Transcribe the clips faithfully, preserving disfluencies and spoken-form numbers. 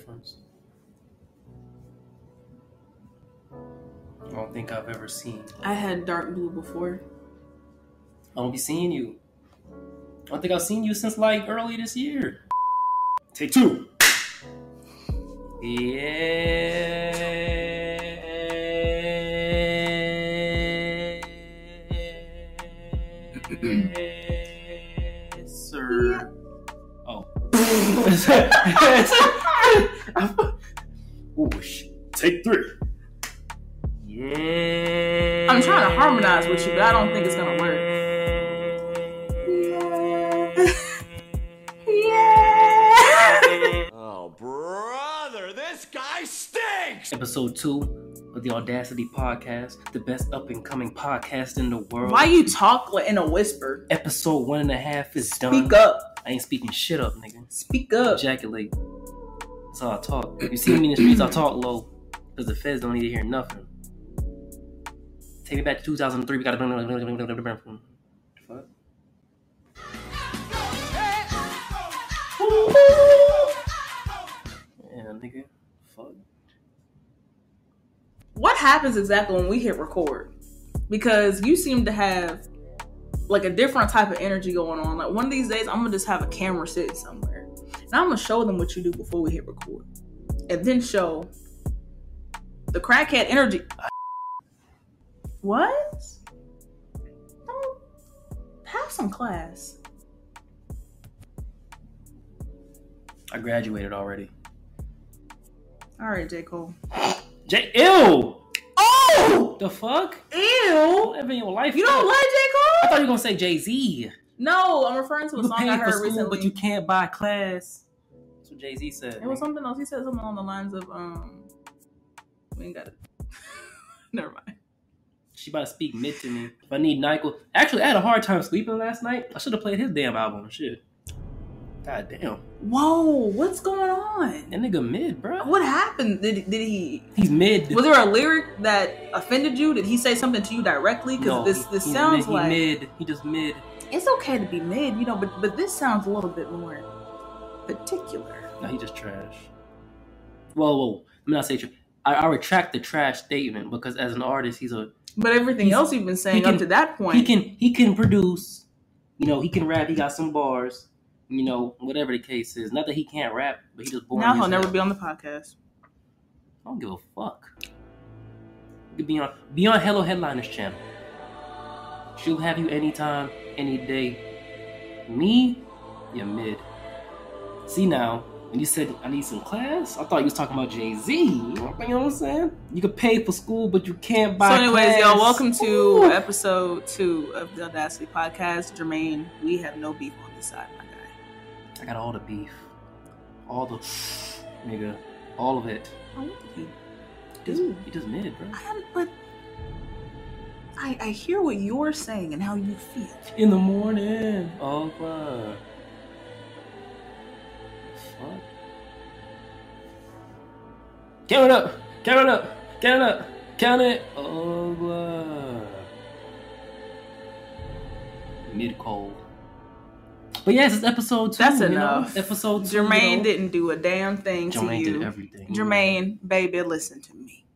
difference. I don't think I've ever seen. I had dark blue before. I don't be seeing you. I don't think I've seen you since like early this year. Take two. Yeah. Yes, sir. Oh. Oosh. Take three. Yeah. I'm trying to harmonize with you, but I don't think it's gonna work. Yeah. Yeah. Oh, brother, this guy stinks. Episode two. With the Audacity Podcast, the best up-and-coming podcast in the world. Why you talk in a whisper? Episode one and a half is done. Speak up. I ain't speaking shit up, nigga. Speak up. Ejaculate. That's how I talk. You see me in the streets, I talk low. Because the feds don't need to hear nothing. Take me back to two thousand three. We got to... Fuck. Yeah, nigga. Fuck. What happens exactly when we hit record? Because you seem to have like a different type of energy going on. Like one of these days, I'm gonna just have a camera sit somewhere and I'm gonna show them what you do before we hit record and then show the crackhead energy. What? Don't have some class. I graduated already. All right, J. Cole. J- Ew! Oh! The fuck? Ew! Don't live in your life. You don't like J. Cole? I thought you were going to say Jay-Z. No, I'm referring to a you song I heard school, recently. But you can't buy class. That's what Jay-Z said. It was something else. He said something along the lines of, um... we ain't got it. Never mind. She about to speak mid to me. If I need Nyquil... Actually, I had a hard time sleeping last night. I should have played his damn album. Shit. God damn. Whoa, what's going on? That nigga mid, bro. What happened? Did did he... He's mid. Was there a lyric that offended you? Did he say something to you directly? Because no, this, this he, sounds he like... He mid. He just mid. It's okay to be mid, you know, but, but this sounds a little bit more particular. No, he just trash. Whoa, whoa. I'm not saying trash. I, I retract the trash statement because as an artist, he's a... But everything else you've been saying can, up to that point... He can He can produce. You know, he can rap. He got some bars. You know, whatever the case is. Not that he can't rap, but he just boring. Now he'll never be on the podcast. I don't give a fuck. He could be on, be on Hello Headliners channel. She'll have you anytime, any day. Me? You're mid. See now, when you said, I need some class, I thought you was talking about Jay-Z. You know what I'm saying? You could pay for school, but you can't buy class. So anyways, class. Y'all, welcome to Ooh. episode two of the Audacity Podcast. Jermaine, we have no beef on this side, my guy. I got all the beef. All the... Nigga. All of it. I want the beef. You just made it, bro. I but... I, I hear what you're saying and how you feel. In the morning. Oh, fuck. Fuck. Count it up. Count it up. Count it up. Count it. Oh, fuck. Mid-cold. But yes, it's episode two. That's enough. Know? Episode two. Jermaine you know? didn't do a damn thing Jermaine to you. Jermaine did everything. Jermaine, you know? Baby, listen to me.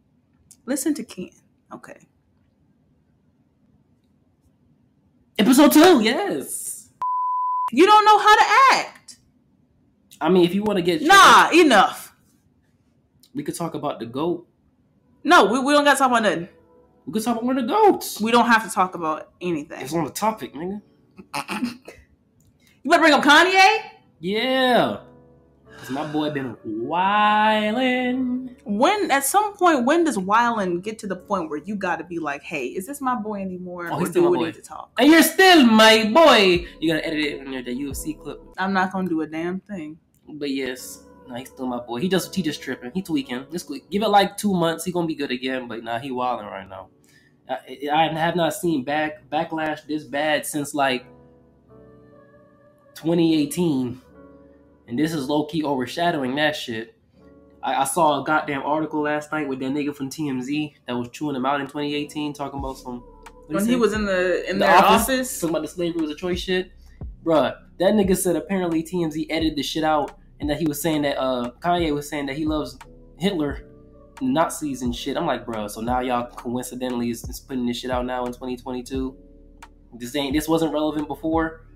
Listen to Ken. Okay. Episode two, yes. You don't know how to act. I mean, if you want to get... Nah, triggered, enough. We could talk about the GOAT. No, we, we don't got to talk about nothing. We could talk about one of the GOATs. We don't have to talk about anything. It's on the topic, nigga. You better bring up Kanye? Yeah. Because my boy been wildin'. When, at some point, when does wildin' get to the point where you got to be like, hey, is this my boy anymore? Oh, he's still my boy. Need to talk? And you're still my boy. You got to edit it in there, that U F C clip. I'm not going to do a damn thing. But yes. Nah, he's still my boy. He just, he just tripping. He tweaking. Just give it like two months. He going to be good again. But nah, he wildin' right now. I, I have not seen back backlash this bad since like twenty eighteen, and this is low-key overshadowing that shit. I, I saw a goddamn article last night with that nigga from T M Z that was chewing him out in twenty eighteen, talking about some when he say? was in the in the their office, office talking about the slavery was a choice shit, bruh. That nigga said apparently T M Z edited the shit out and that he was saying that uh, Kanye was saying that he loves Hitler, Nazis and shit. I'm like, bro, so now y'all coincidentally is just putting this shit out now in twenty twenty-two. This ain't this wasn't relevant before,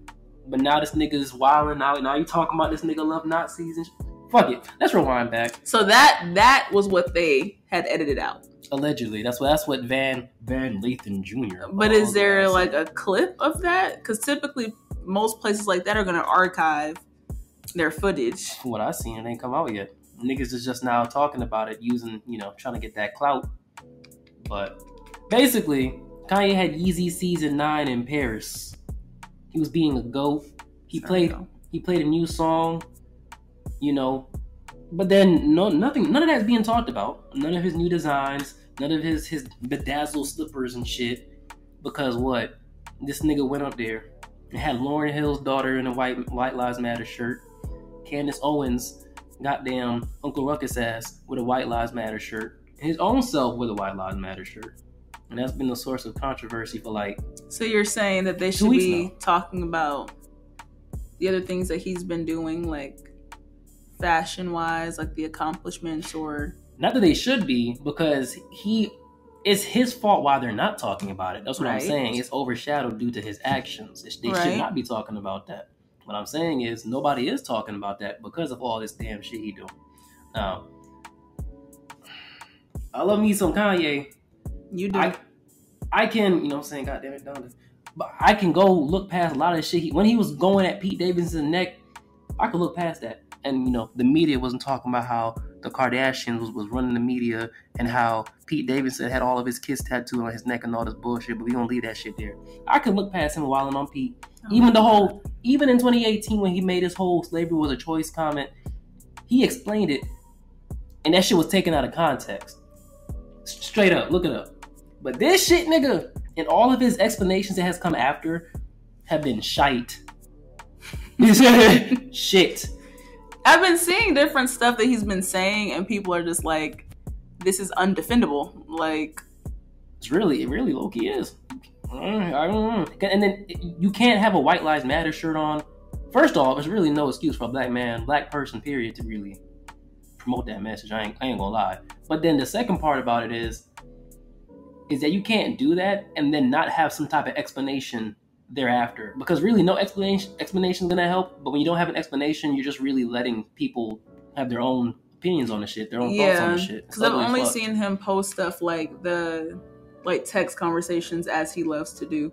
but now this nigga is wilding out. Now you talking about this nigga love Nazis and shit. Fuck it, let's rewind back. So that that was what they had edited out. Allegedly, that's what that's what Van Van Lathan Junior But is there guys. like a clip of that? Because typically most places like that are gonna archive their footage. From what I've seen, it ain't come out yet. Niggas is just now talking about it, using, you know, trying to get that clout. But basically, Kanye had Yeezy season nine in Paris. He was being a goat. He played he played a new song, you know. But then no nothing none of that's being talked about. None of his new designs, none of his his bedazzled slippers and shit. Because what? This nigga went up there and had Lauryn Hill's daughter in a white White Lives Matter shirt. Candace Owens, goddamn Uncle Ruckus ass, with a White Lives Matter shirt. His own self with a White Lives Matter shirt. And that's been the source of controversy for like So you're saying that they should be now. talking about the other things that he's been doing, like fashion wise, like the accomplishments? Or not that they should be, because he it's his fault why they're not talking about it. That's what right. I'm saying. It's overshadowed due to his actions. It's, they right. should not be talking about that. What I'm saying is nobody is talking about that because of all this damn shit he doing. Now, I love me some Kanye. You do. I, I can, you know what I'm saying, God damn it, Donda. But I can go look past a lot of shit. He, when he was going at Pete Davidson's neck, I could look past that. And, you know, the media wasn't talking about how the Kardashians was, was running the media and how Pete Davidson had all of his kids tattooed on his neck and all this bullshit, but we don't leave that shit there. I could look past him wilding on Pete. Oh, even the whole, even in twenty eighteen when he made his whole slavery was a choice comment, he explained it, and that shit was taken out of context. Straight up, look it up. But this shit, nigga, and all of his explanations that has come after have been shite. Shit. I've been seeing different stuff that he's been saying, and people are just like, this is undefendable. Like, it's really, it really low key is. I don't know. And then you can't have a White Lives Matter shirt on. First off, there's really no excuse for a black man, black person, period, to really promote that message. I ain't, I ain't gonna lie. But then the second part about it is, is that you can't do that and then not have some type of explanation thereafter, because really no explanation explanation is gonna help. But when you don't have an explanation, you're just really letting people have their own opinions on the shit, their own yeah, thoughts on the shit. Because I've only fuck. seen him post stuff like the like text conversations, as he loves to do,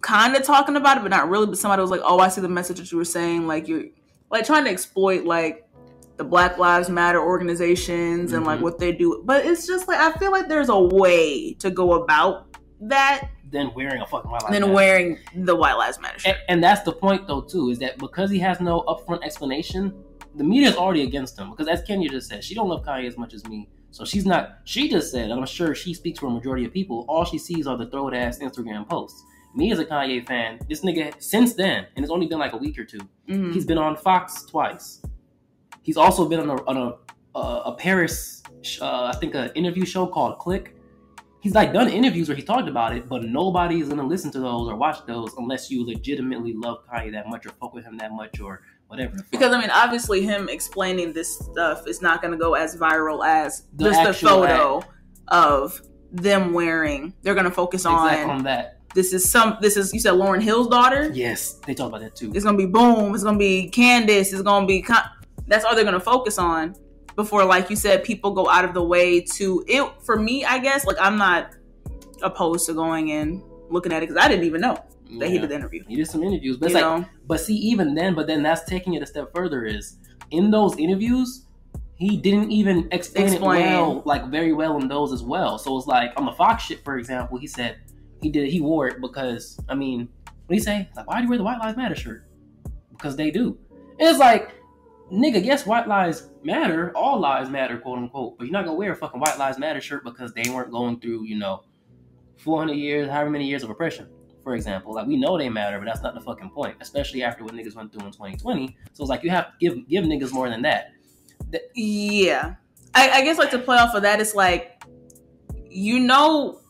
kind of talking about it, but not really. But somebody was like, "Oh, I see the message that you were saying. Like you're like trying to exploit like the Black Lives Matter organizations mm-hmm. and like what they do." But it's just like, I feel like there's a way to go about that than wearing a fucking White Lives Matter. Than wearing the White Lives Matter shirt. And, and that's the point, though, too, is that because he has no upfront explanation, the media's already against him. Because as Kenya just said, she don't love Kanye as much as me. So she's not... She just said, and I'm sure she speaks for a majority of people, all she sees are the throwed-ass Instagram posts. Me as a Kanye fan, this nigga, since then, and it's only been like a week or two, mm-hmm. he's been on Fox twice. He's also been on a, on a, a Paris, uh, I think, an interview show called Click. He's like done interviews where he talked about it, but nobody's gonna listen to those or watch those unless you legitimately love Kanye that much or fuck with him that much or whatever. Because I mean, obviously, him explaining this stuff is not gonna go as viral as the just the photo act. Of them wearing. They're gonna focus on, exactly on that. This is some. This is you said Lauryn Hill's daughter. Yes, they talked about that too. It's gonna be boom. It's gonna be Candace. It's gonna be. Con- That's all they're gonna focus on. Before, like you said, people go out of the way to it. For me, I guess, like, I'm not opposed to going and looking at it because I didn't even know that yeah. he did the interview. He did some interviews, but it's like, know? but see, even then, but then that's taking it a step further. Is in those interviews, he didn't even explain, explain. it well, like very well in those as well. So it's like on the Fox shit, for example, he said he did he wore it because I mean, what do you say? Like, why do you wear the White Lives Matter shirt? Because they do. And it's like. Nigga, yes, white lives matter. All lives matter, quote unquote. But you're not gonna wear a fucking White Lives Matter shirt because they weren't going through, you know, four hundred years, however many years of oppression, for example. Like, we know they matter, but that's not the fucking point, especially after what niggas went through in twenty twenty. So it's like, you have to give give niggas more than that. The- yeah. I, I guess, like, to play off of that, it's like, you know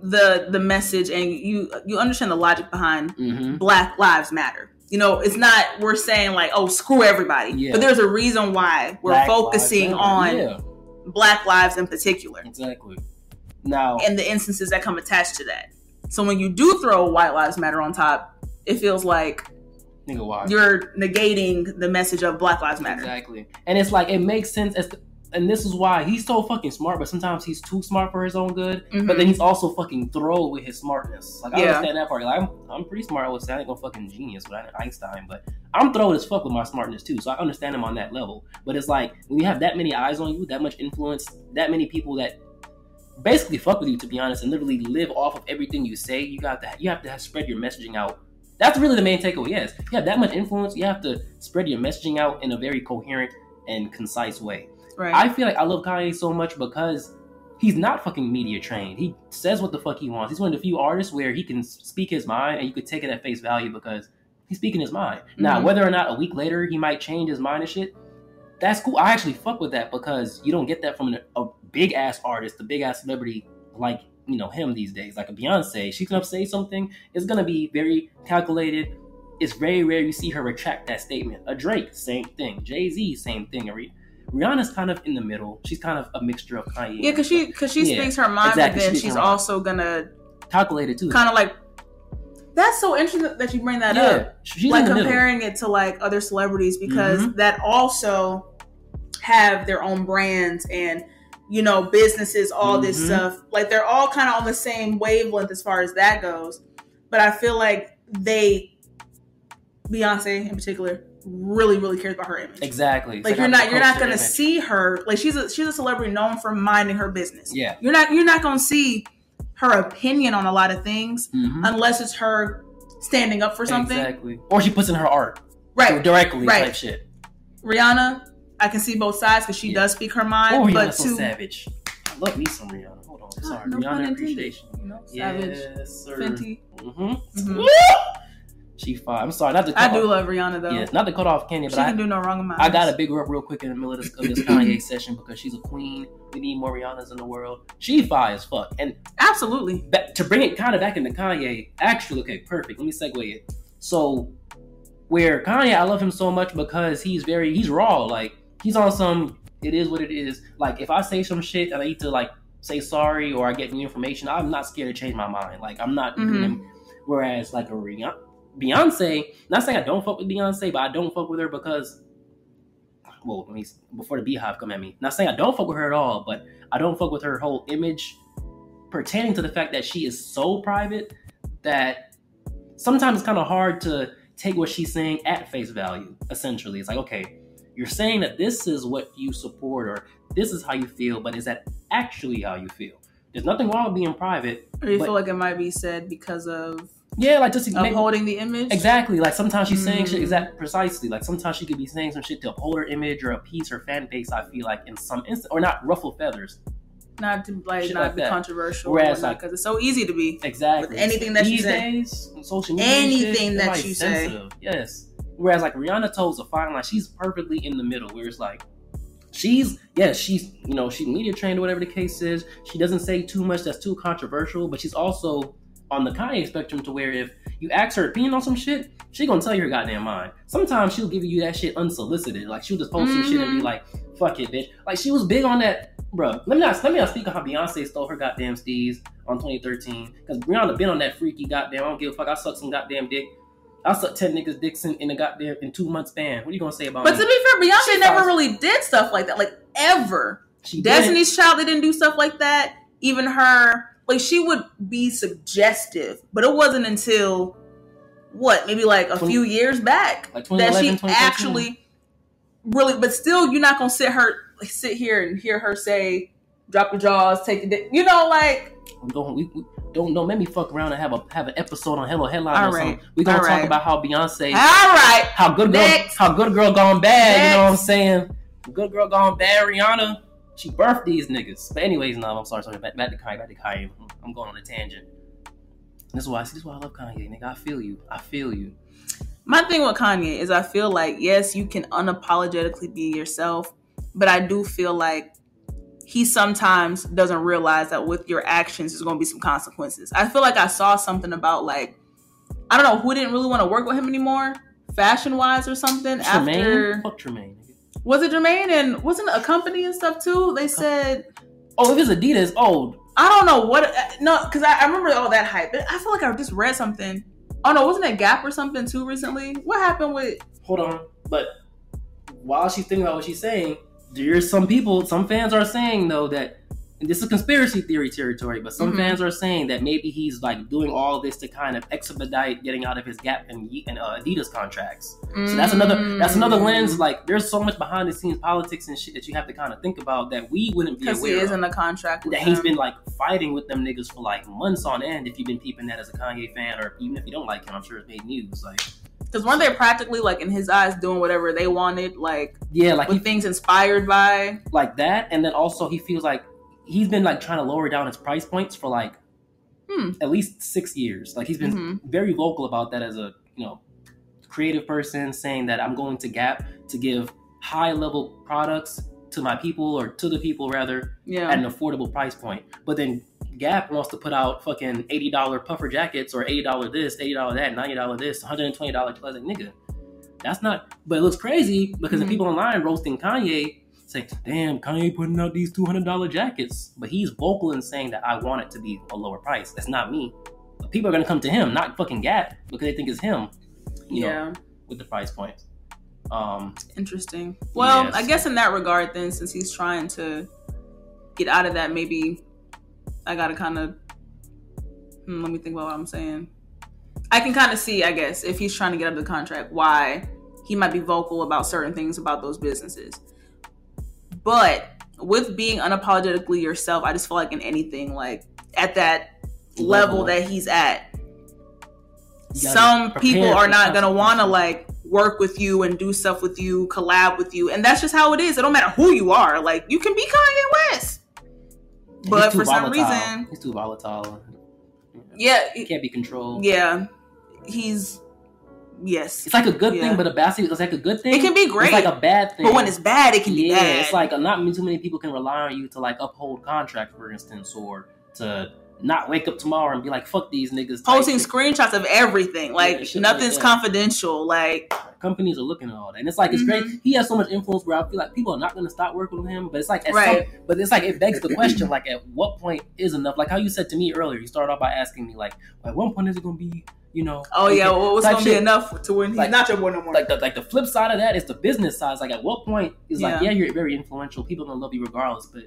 the the message and you, you understand the logic behind mm-hmm. Black Lives Matter. you know, it's not, we're saying like, oh, screw everybody. Yeah. But there's a reason why we're Black focusing on yeah. Black lives in particular. Exactly. Now, and the instances that come attached to that. So when you do throw White Lives Matter on top, it feels like you're negating the message of Black Lives Matter. Exactly. And it's like, it makes sense as the, and this is why he's so fucking smart, but sometimes he's too smart for his own good. Mm-hmm. But then he's also fucking thrilled with his smartness. Like, I yeah. understand that part. Like, I'm, I'm pretty smart. I would say I ain't no fucking genius, but I, Einstein. But I'm thrilled as fuck with my smartness too. So I understand him on that level. But it's like, when you have that many eyes on you, that much influence, that many people that basically fuck with you, to be honest, and literally live off of everything you say, you got that. You have to have spread your messaging out. That's really the main takeaway. Yes, you have that much influence, you have to spread your messaging out in a very coherent and concise way. Right. I feel like I love Kanye so much because he's not fucking media trained. He says what the fuck he wants. He's one of the few artists where he can speak his mind and you could take it at face value because he's speaking his mind. Mm-hmm. Now, whether or not a week later he might change his mind and shit, that's cool. I actually fuck with that because you don't get that from an, a big ass artist, a big ass celebrity like, you know, him these days. Like a Beyonce, she's gonna say something, it's gonna be very calculated. It's very rare you see her retract that statement. A Drake, same thing. Jay-Z, same thing. Are Rihanna's kind of in the middle. She's kind of a mixture of Kanye. Yeah, because she because she yeah, speaks her mind, exactly, but then she she's also going to... calculate it, too. Kind of like... That's so interesting that you bring that yeah, up. She's like comparing middle. It to like other celebrities because mm-hmm. that also have their own brands and, you know, businesses, all mm-hmm. this stuff. Like they're all kind of on the same wavelength as far as that goes. But I feel like they... Beyonce in particular... really really cares about her image. Exactly. Like, like you're not you're not gonna image. See her like she's a she's a celebrity known for minding her business. Yeah. You're not you're not gonna see her opinion on a lot of things mm-hmm. unless it's her standing up for something. Exactly. Or she puts in her art. Right. Directly right. type shit. Rihanna, I can see both sides because she yeah. does speak her mind. Oh, but so too savage. I love me some Rihanna. Hold on. Sorry. No, no Rihanna appreciation. You know, savage. Yes, sir. Fenty. Mm-hmm. Mm-hmm. She fine. I'm sorry. Not to cut I do off. Love Rihanna though. Yes, not to cut off Kanye, but she can I, do no wrong in my I gotta big her up real quick in the middle of this, of this Kanye session because she's a queen. We need more Rihannas in the world. She fine as fuck. And absolutely. Back, to bring it kind of back into Kanye, actually, okay, perfect. Let me segue it. So, where Kanye, I love him so much because he's very, he's raw. Like he's on some. It is what it is. Like if I say some shit and I need to like say sorry or I get new information, I'm not scared to change my mind. Like I'm not. Mm-hmm. You know, whereas like a Rihanna. Beyonce, not saying I don't fuck with Beyonce, but I don't fuck with her because, well, let me, before the Beehive come at me, not saying I don't fuck with her at all, but I don't fuck with her whole image pertaining to the fact that she is so private that sometimes it's kind of hard to take what she's saying at face value, essentially. It's like, okay, you're saying that this is what you support or this is how you feel, but is that actually how you feel? There's nothing wrong with being private. Or you but- feel like it might be said because of... Yeah, like just upholding make, the image. Exactly. Like sometimes she's saying mm. shit exactly precisely. Like sometimes she could be saying some shit to uphold her image or appease her fan base, I feel like in some instance, or not ruffle feathers. Not to like shit not like be that. Controversial. Whereas like because it's so easy to be. Exactly. With anything that these you say. Days, social media anything shit, that you sensitive. Say. Yes. Whereas like Rihanna toes a fine line, she's perfectly in the middle where it's like she's yeah, she's you know, she's media trained or whatever the case is. She doesn't say too much that's too controversial, but she's also on the Kanye spectrum to where if you ask her opinion on some shit, she gonna tell you her goddamn mind. Sometimes she'll give you that shit unsolicited. Like she'll just post mm-hmm. some shit and be like, fuck it, bitch. Like she was big on that, bro. Let me not let me not speak on how Beyonce stole her goddamn steez on twenty thirteen. Cause Rihanna been on that freaky goddamn, I don't give a fuck, I suck some goddamn dick. I sucked ten niggas dicks in, in a goddamn in two months span. What are you gonna say about that? But me? To be fair, Beyonce she never was, really did stuff like that. Like ever. She Destiny's didn't. Child, they didn't do stuff like that. Even her like she would be suggestive, but it wasn't until what maybe like a few years back like that she actually really. But still, you're not gonna sit her sit here and hear her say, "Drop your jaws, take the dick." You know, like don't we, we don't don't make me fuck around and have a have an episode on Hello Headliners. Right. We're gonna all talk right. about how Beyonce, all right, how good girl, next. How good girl gone bad. Next. You know what I'm saying? Good girl gone bad, Rihanna. She birthed these niggas. But anyways, no, I'm sorry, sorry. Back, back to Kanye, back to Kanye. I'm going on a tangent. This is why I see. This is why I love Kanye, nigga. I feel you. I feel you. My thing with Kanye is I feel like yes, you can unapologetically be yourself, but I do feel like he sometimes doesn't realize that with your actions, there's going to be some consequences. I feel like I saw something about like I don't know who didn't really want to work with him anymore fashion wise or something. Jermaine? After fuck Jermaine. Was it Jermaine and wasn't it a company and stuff too? They said, oh, if it's Adidas, old. I don't know what. No, because I, I remember all that hype. I feel like I just read something. Oh no, wasn't it Gap or something too recently? What happened with? Hold on, but while she's thinking about what she's saying, there's some people, some fans are saying though that, and this is conspiracy theory territory, but some mm-hmm. fans are saying that maybe he's like doing all this to kind of expedite getting out of his Gap and, and uh, Adidas contracts. Mm-hmm. So that's another that's another lens. Like there's so much behind the scenes politics and shit that you have to kind of think about that we wouldn't be aware of. Because he is in a contract with them. That he's been like fighting with them niggas for like months on end. If you've been peeping that as a Kanye fan, or even if you don't like him, I'm sure it's made news. Like. Because weren't they practically, like, in his eyes, doing whatever they wanted, like, yeah, like with he, things inspired by? Like that, and then also he feels like he's been, like, trying to lower down his price points for, like, hmm. at least six years. Like, he's been mm-hmm. very vocal about that as a, you know, creative person, saying that I'm going to Gap to give high-level products to my people, or to the people, rather, yeah. at an affordable price point. But then Gap wants to put out fucking eighty dollar puffer jackets, or eighty dollar this, eighty dollar that, ninety dollar this, one hundred twenty dollar pleasant nigga. That's not, but it looks crazy because mm-hmm. the people online roasting Kanye say, damn, Kanye putting out these two hundred dollar jackets. But he's vocal in saying that I want it to be a lower price. That's not me. But people are going to come to him, not fucking Gap, because they think it's him, you yeah. know, with the price points. Um, Interesting. Well, yes. I guess in that regard then, since he's trying to get out of that, maybe I gotta kind of hmm, let me think about what I'm saying. I can kind of see, I guess, if he's trying to get out of the contract, why he might be vocal about certain things about those businesses. But with being unapologetically yourself, I just feel like in anything, like at that level, level that he's at, some people are not gonna want to like work with you and do stuff with you, collab with you, and that's just how it is. It don't matter who you are. Like you can be Kanye West. But for some reason, he's too volatile. Yeah, he can't be controlled. Yeah, he's yes. It's like a good yeah. thing, but a bad thing. It's like a good thing. It can be great. It's like a bad thing. But when it's bad, it can yeah, be bad. Yeah, it's like not too many people can rely on you to like uphold contract, for instance, or to not wake up tomorrow and be like, "Fuck these niggas." Posting screenshotshots of everything, like yeah, nothing's like confidential. Like companies are looking at all that, and it's like it's mm-hmm. great. He has so much influence where I feel like people are not going to stop working with him. But it's like, at right. some, but it's like it begs the question: like, at what point is enough? Like how you said to me earlier, you started off by asking me, like, at what point is it going to be? You know? Oh yeah, well, well, what's going to be enough to win? He's like, not your boy no more. Like the like the flip side of that is the business side. It's like at what point is yeah. like yeah, you're very influential. People are going to love you regardless, but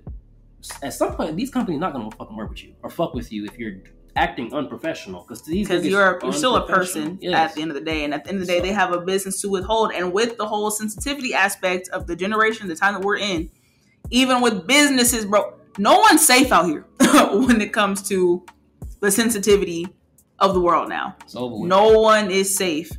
at some point, these companies are not going to fucking work with you or fuck with you if you're acting unprofessional. Because you're, you're still a person yes. at the end of the day. And at the end of the day, so. They have a business to withhold. And with the whole sensitivity aspect of the generation, the time that we're in, even with businesses, bro, no one's safe out here when it comes to the sensitivity of the world now. It's over with. No one is safe.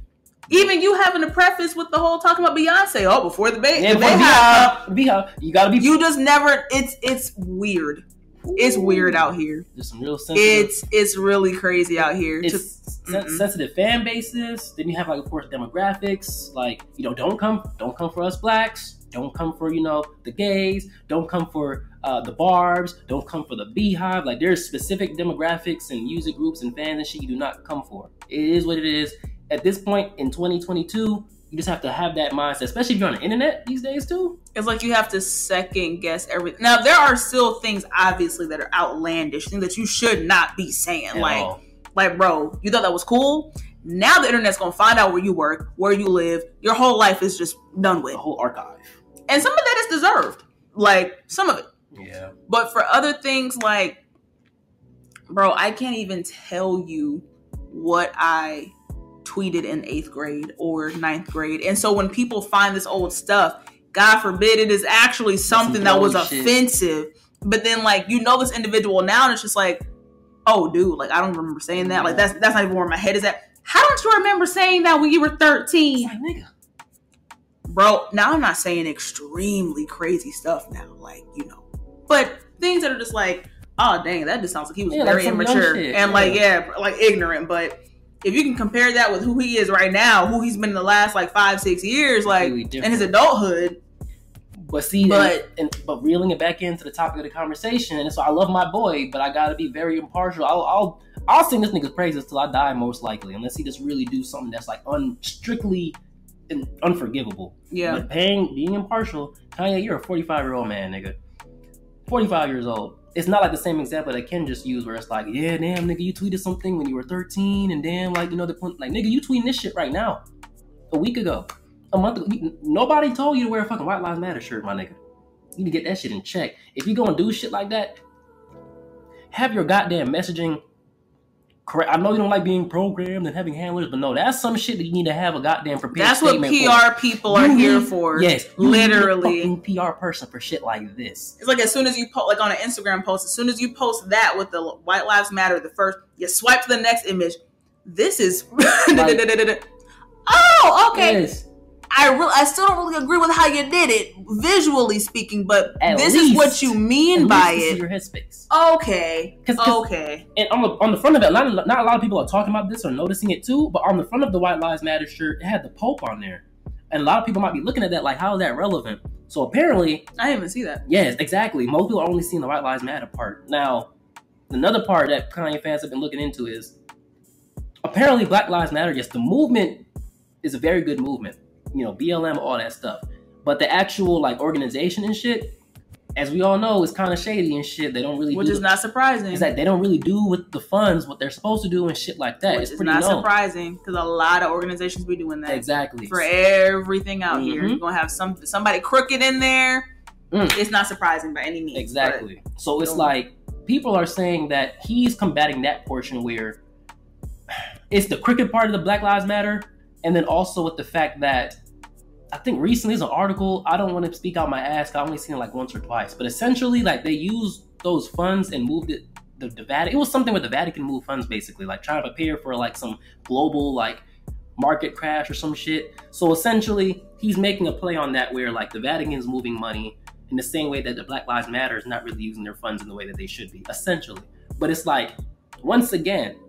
Even you having to preface with the whole talking about Beyonce. Oh, before the baby, yeah, Beyonce, you gotta be. You just never. It's it's weird. Ooh. It's weird out here. There's some real sensitive. It's it's really crazy out here. It's just, sen- mm-hmm. sensitive fan bases. Then you have like of course demographics. Like you know, don't come, don't come for us blacks. Don't come for you know the gays. Don't come for uh, the barbs. Don't come for the beehive. Like there's specific demographics and music groups and fans and shit you do not come for. It is what it is. At this point in twenty twenty-two, you just have to have that mindset, especially if you're on the internet these days too. It's like you have to second guess everything. Now, there are still things obviously that are outlandish, things that you should not be saying. At like, all. like, bro, you thought that was cool? Now the internet's gonna find out where you work, where you live. Your whole life is just done with. The whole archive. And some of that is deserved. Like, some of it. Yeah. But for other things, like, bro, I can't even tell you what I tweeted in eighth grade or ninth grade, and so when people find this old stuff, God forbid, it is actually something some that was offensive shit. But then like you know this individual now, and it's just like, oh dude, like I don't remember saying that. Yeah. Like that's that's not even where my head is at. How don't you remember saying that when you were thirteen? Like, nigga. Bro, now I'm not saying extremely crazy stuff now, like you know, but things that are just like, oh dang, that just sounds like he was yeah, very immature and yeah. like yeah like ignorant. But if you can compare that with who he is right now, who he's been in the last like five, six years, like in his adulthood. But see, but and, and, but reeling it back into the topic of the conversation, and so I love my boy, but I gotta be very impartial. I'll I'll, I'll sing this nigga's praises till I die, most likely, unless he just really do something that's like un strictly unforgivable. Yeah. But paying, being impartial, Kanye, you're a forty-five-year-old man, nigga. forty-five years old. It's not like the same example that Ken just used where it's like, yeah, damn, nigga, you tweeted something when you were thirteen, and damn, like, you know, the point, like, nigga, you tweeting this shit right now. A week ago. A month ago. Nobody told you to wear a fucking White Lives Matter shirt, my nigga. You need to get that shit in check. If you gonna do shit like that, have your goddamn messaging correct. I know you don't like being programmed and having handlers, but no, that's some shit that you need to have a goddamn prepared That's what P R for. people are you here need, for. Yes. You literally. Need a fucking P R person for shit like this. It's like as soon as you post, like on an Instagram post, as soon as you post that with the White Lives Matter, the first, you swipe to the next image. This is. Like, oh, okay. Yes. I re- I still don't really agree with how you did it, visually speaking, but at this least, is what you mean by it. Your headspace. Okay. Cause, Cause, okay. And on the, on the front of it, not a, not a lot of people are talking about this or noticing it too, but on the front of the White Lives Matter shirt, it had the Pope on there. And a lot of people might be looking at that like, how is that relevant? So apparently... I didn't even see that. Yes, exactly. Most people are only seeing the White Lives Matter part. Now, another part that Kanye fans have been looking into is, apparently Black Lives Matter, yes, the movement is a very good movement. You know, B L M, all that stuff. But the actual, like, organization and shit, as we all know, is kind of shady and shit. They don't really Which do... Which is the, not surprising. It's like they don't really do with the funds what they're supposed to do and shit like that. Which it's is not known. surprising, because a lot of organizations be doing that. Exactly. For everything out mm-hmm. here. You're going to have some somebody crooked in there. Mm. It's not surprising by any means. Exactly. So it's like, people are saying that he's combating that portion where it's the crooked part of the Black Lives Matter, and then also with the fact that I think recently there's an article, I don't want to speak out my ass, I've only seen it like once or twice, but essentially like they used those funds and moved it, the, the Vatican, it was something where the Vatican moved funds basically, like trying to prepare for like some global like market crash or some shit. So essentially he's making a play on that where like the Vatican's moving money in the same way that the Black Lives Matter is not really using their funds in the way that they should be, essentially. But it's like, once again,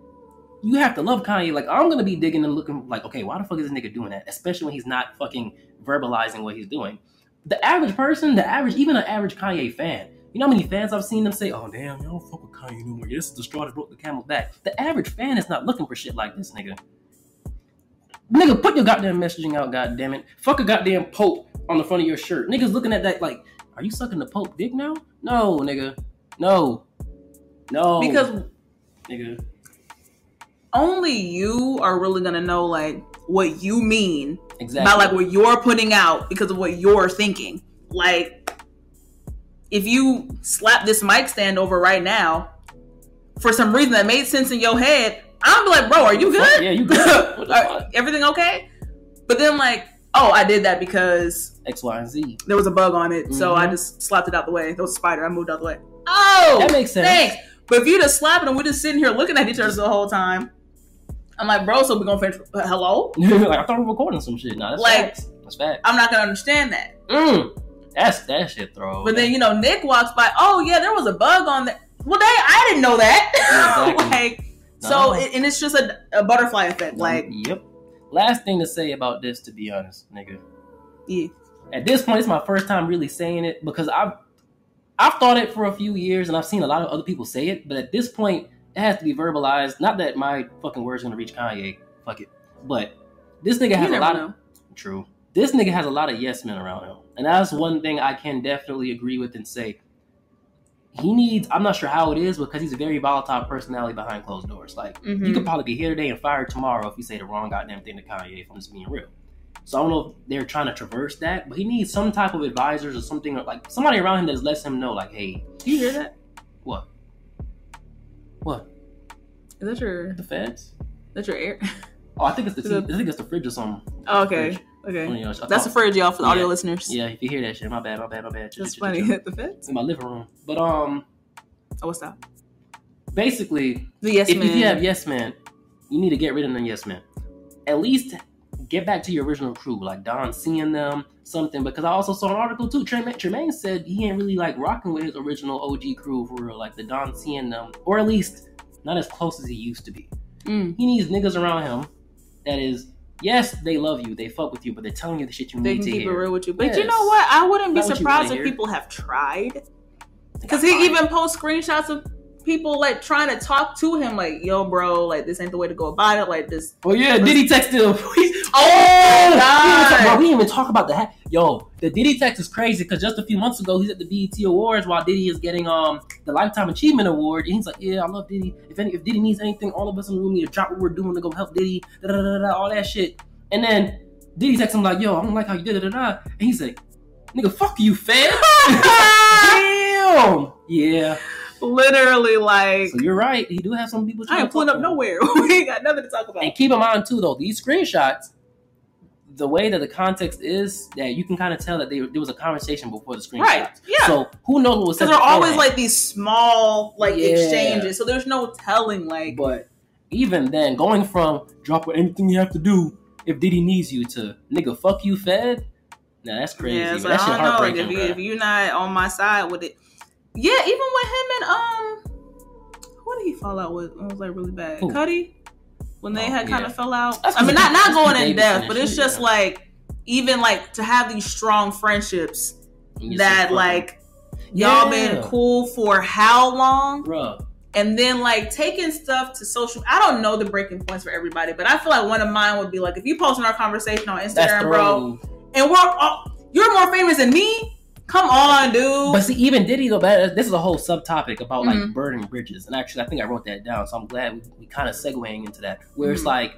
you have to love Kanye. Like, I'm going to be digging and looking like, okay, why the fuck is this nigga doing that? Especially when he's not fucking verbalizing what he's doing. The average person, the average, even an average Kanye fan, you know how many fans I've seen them say, oh, damn, you don't fuck with Kanye no more. This is the straw that broke the camel's back. The average fan is not looking for shit like this, nigga. Nigga, put your goddamn messaging out, goddammit. Fuck a goddamn Pope on the front of your shirt. Niggas looking at that like, are you sucking the Pope dick now? No, nigga. No. No. Because, nigga. Only you are really gonna know like what you mean exactly by like what you're putting out because of what you're thinking. Like if you slap this mic stand over right now for some reason that made sense in your head, I'm be like, bro, are you good? Yeah, you good. Are, everything okay? But then like, oh, I did that because X, Y, and Z. There was a bug on it, mm-hmm. so I just slapped it out the way. There was a spider, I moved out the way. Oh, that makes sense. Thanks. But if you just slap it and we're just sitting here looking at each other the whole time. I'm like, bro, so we're going to finish. Uh, hello? Like, I thought we were recording some shit. Nah, that's like, facts. That's facts. I'm not going to understand that. Mm, that's that shit, throw. But then, you know, Nick walks by. Oh, yeah, there was a bug on there. Well, they, I didn't know that. Exactly. Like, no. So, it, and it's just a, a butterfly effect. Like, yep. Last thing to say about this, to be honest, nigga. Yeah. At this point, it's my first time really saying it because I've, I've thought it for a few years, and I've seen a lot of other people say it, but at this point, it has to be verbalized. Not that my fucking words are going to reach Kanye. Fuck it. But this nigga has a lot of... True. This nigga has a lot of yes men around him. And that's one thing I can definitely agree with and say. He needs... I'm not sure how it is, because he's a very volatile personality behind closed doors. Like, mm-hmm. you could probably be here today and fired tomorrow if you say the wrong goddamn thing to Kanye, if I'm just being real. So I don't know if they're trying to traverse that, but he needs some type of advisors or something, or like somebody around him that lets him know, like, hey, do you hear that? What? What? Is that your the feds? That's your air. Oh, I think it's the t- I think it's the fridge or something. Oh, okay, fridge. Okay. Know, that's thought, the fridge, y'all, for the yeah, audio listeners. Yeah, if you hear that shit, my bad, my bad, my bad. That's funny. Hit the feds in my living room, but um, oh, what's that? Basically, the yes if, man. If you have yes man, you need to get rid of them yes man. At least. Get back to your original crew, like Don seeing them, something. Because I also saw an article too. Tremaine, Tremaine said he ain't really like rocking with his original O G crew for real, like the Don seeing them, or at least not as close as he used to be. Mm. He needs niggas around him that is, yes, they love you, they fuck with you, but they're telling you the shit you they need to hear. They can keep it real with you. But yes. You know what? I wouldn't be not surprised if hear. people have tried. Because he even posts screenshots of people like trying to talk to him, like, yo, bro, like this ain't the way to go about it, like this. Oh yeah, Diddy text him. Oh God, we didn't, we didn't even talk about the hat. Yo, the Diddy text is crazy because just a few months ago he's at the B E T Awards while Diddy is getting um the Lifetime Achievement Award, and he's like, yeah, I love Diddy. If any, if Diddy needs anything, all of us in the room need to drop what we're doing to go help Diddy. Da, da, da, da, all that shit, and then Diddy texts him like, yo, I don't like how you did it, and he's like, nigga, fuck you, fam. Damn. Yeah. Literally, like. So you're right. He do have some people. I ain't pulling up about. Nowhere. We ain't got nothing to talk about. And keep in mind too, though, these screenshots, the way that the context is, that you can kind of tell that they, there was a conversation before the screenshots. Right. Yeah. So who knows what was said? Because they're always like these small like yeah. exchanges. So there's no telling, like. But even then, going from drop anything you have to do if Diddy needs you to nigga fuck you, Fed. Nah, that's crazy. Yeah, so that shit heartbreaking. If, you, if you're not on my side with it. Yeah, even with him and, um, what did he fall out with? It was like really bad. Ooh. Cudi? When they oh, had yeah. kind of fell out. That's I mean, not, not going in depth, but it's shit, just yeah. like, even like to have these strong friendships that so like, yeah. y'all been cool for how long? Bruh. And then like taking stuff to social, I don't know the breaking points for everybody, but I feel like one of mine would be like, if you posting our conversation on Instagram, bro, and we're all, you're more famous than me? Come on, dude. But see, even Diddy, though, this is a whole subtopic about, mm-hmm. like, burning bridges. And actually, I think I wrote that down, so I'm glad we, we kind of segueing into that. Where mm-hmm. it's, like,